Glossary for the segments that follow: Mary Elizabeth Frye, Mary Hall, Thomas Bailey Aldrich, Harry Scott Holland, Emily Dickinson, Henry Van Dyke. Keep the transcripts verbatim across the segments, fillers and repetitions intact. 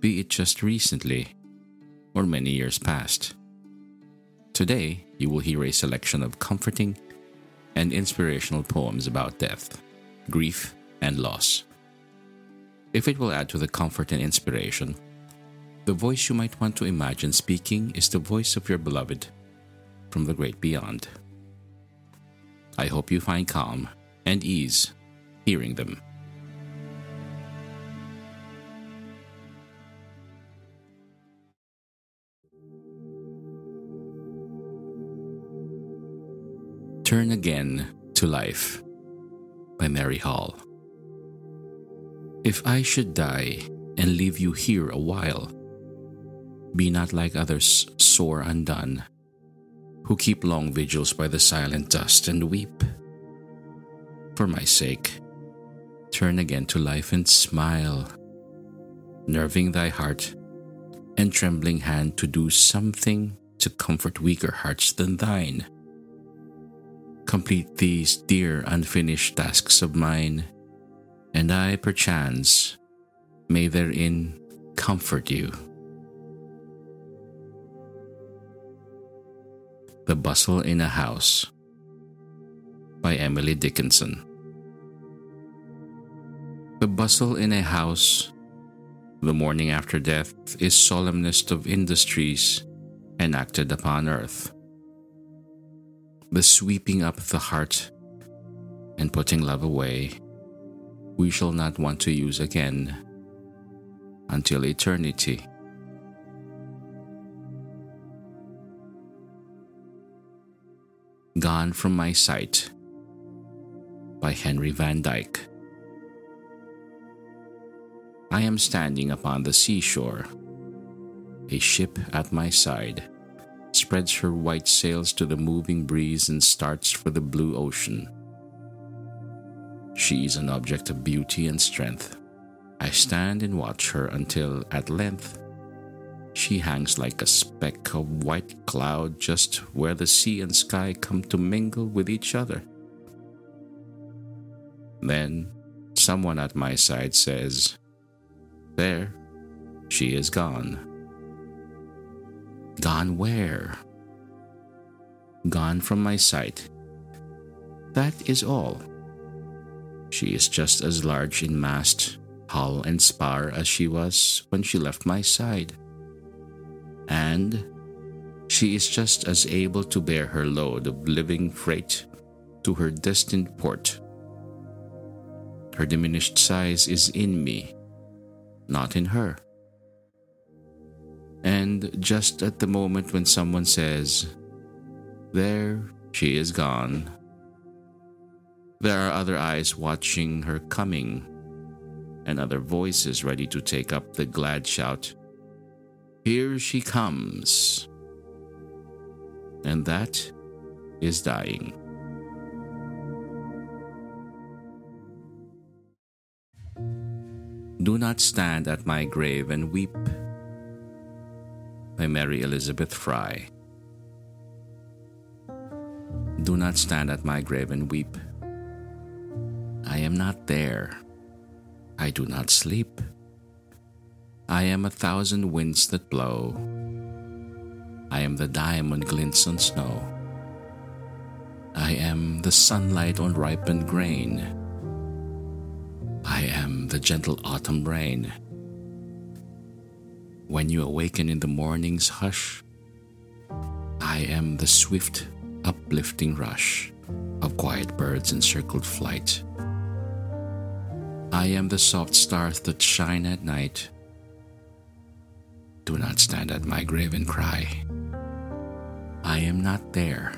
be it just recently or many years past. Today, you will hear a selection of comforting and inspirational poems about death, grief, and loss. If it will add to the comfort and inspiration, the voice you might want to imagine speaking is the voice of your beloved from the great beyond. I hope you find calm and ease hearing them. Turn Again to Life by Mary Hall. If I should die and leave you here a while, be not like others sore undone, who keep long vigils by the silent dust and weep. For my sake, turn again to life and smile, nerving thy heart and trembling hand to do something to comfort weaker hearts than thine. Complete these dear unfinished tasks of mine, and I, perchance, may therein comfort you. The Bustle in a House by Emily Dickinson. The bustle in a house, the morning after death, is solemnest of industries enacted upon earth. The sweeping up the heart and putting love away, we shall not want to use again until eternity. Gone from My Sight by Henry Van Dyke. I am standing upon the seashore. A ship at my side spreads her white sails to the moving breeze and starts for the blue ocean. She is an object of beauty and strength. I stand and watch her until, at length, she hangs like a speck of white cloud just where the sea and sky come to mingle with each other. Then, someone at my side says, "There, she is gone." Gone where? Gone from my sight. That is all. She is just as large in mast, hull, and spar as she was when she left my side. And she is just as able to bear her load of living freight to her destined port. Her diminished size is in me, not in her. And just at the moment when someone says, "There, she is gone," there are other eyes watching her coming and other voices ready to take up the glad shout, "Here she comes!" And that is dying. Do Not Stand at My Grave and Weep by Mary Elizabeth Frye. Do not stand at my grave and weep. I am not there. I do not sleep. I am a thousand winds that blow. I am the diamond glints on snow. I am the sunlight on ripened grain. I am the gentle autumn rain. When you awaken in the morning's hush, I am the swift, uplifting rush of quiet birds in circled flight. I am the soft stars that shine at night. Do not stand at my grave and cry. I am not there.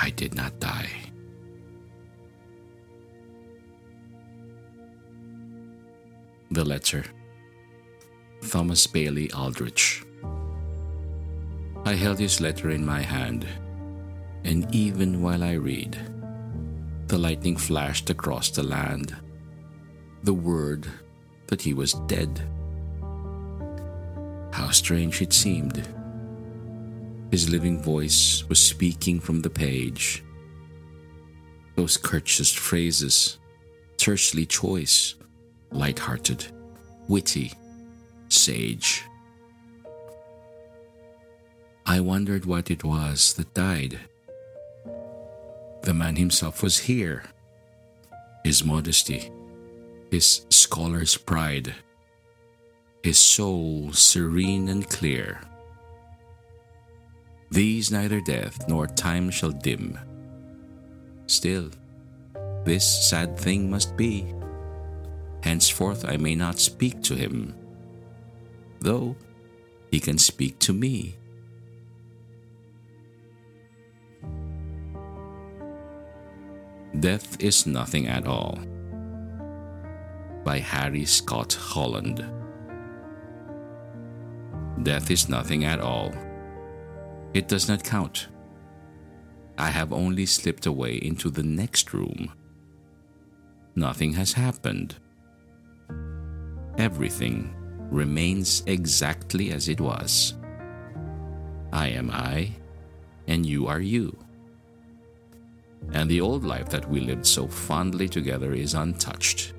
I did not die. The Letter, Thomas Bailey Aldrich. I held his letter in my hand, and even while I read, the lightning flashed across the land, the word that he was dead. How strange it seemed. His living voice was speaking from the page. Those courteous phrases, tersely choice, light-hearted, witty, sage. I wondered what it was that died. The man himself was here. His modesty, his scholar's pride, his soul serene and clear. These neither death nor time shall dim. Still, this sad thing must be. Henceforth I may not speak to him, though he can speak to me. Death is Nothing at All by Harry Scott Holland. Death is nothing at all. It does not count. I have only slipped away into the next room. Nothing has happened. Everything remains exactly as it was. I am I, and you are you. And the old life that we lived so fondly together is untouched,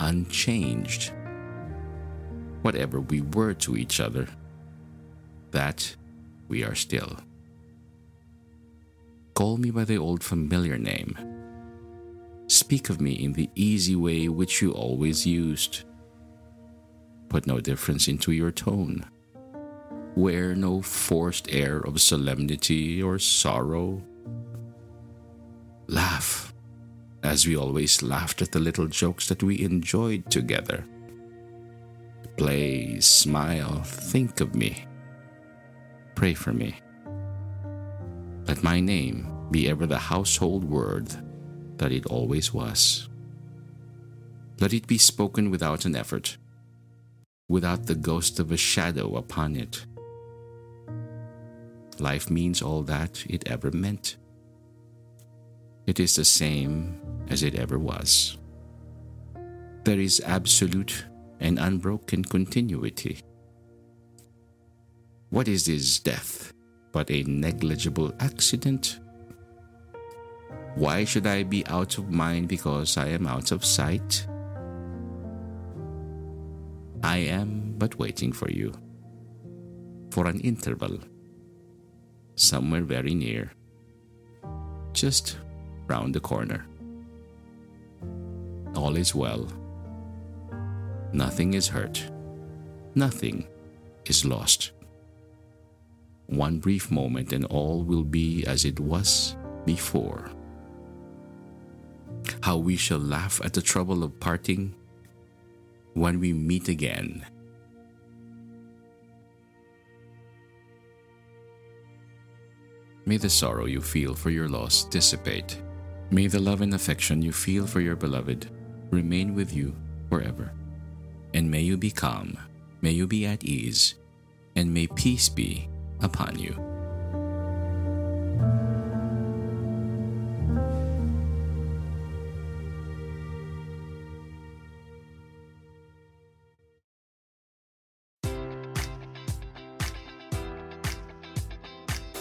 unchanged. Whatever we were to each other, that we are still. Call me by the old familiar name. Speak of me in the easy way which you always used. Put no difference into your tone. Wear no forced air of solemnity or sorrow. Laugh, as we always laughed at the little jokes that we enjoyed together. Play, smile, think of me. Pray for me. Let my name be ever the household word that it always was. Let it be spoken without an effort, without the ghost of a shadow upon it. Life means all that it ever meant. It is the same as it ever was. There is absolute and unbroken continuity. What is this death but a negligible accident? Why should I be out of mind because I am out of sight? I am but waiting for you, for an interval, somewhere very near, just round the corner. All is well. Nothing is hurt. Nothing is lost. One brief moment and all will be as it was before. How we shall laugh at the trouble of parting when we meet again. May the sorrow you feel for your loss dissipate. May the love and affection you feel for your beloved remain with you forever. And may you be calm, may you be at ease, and may peace be upon you.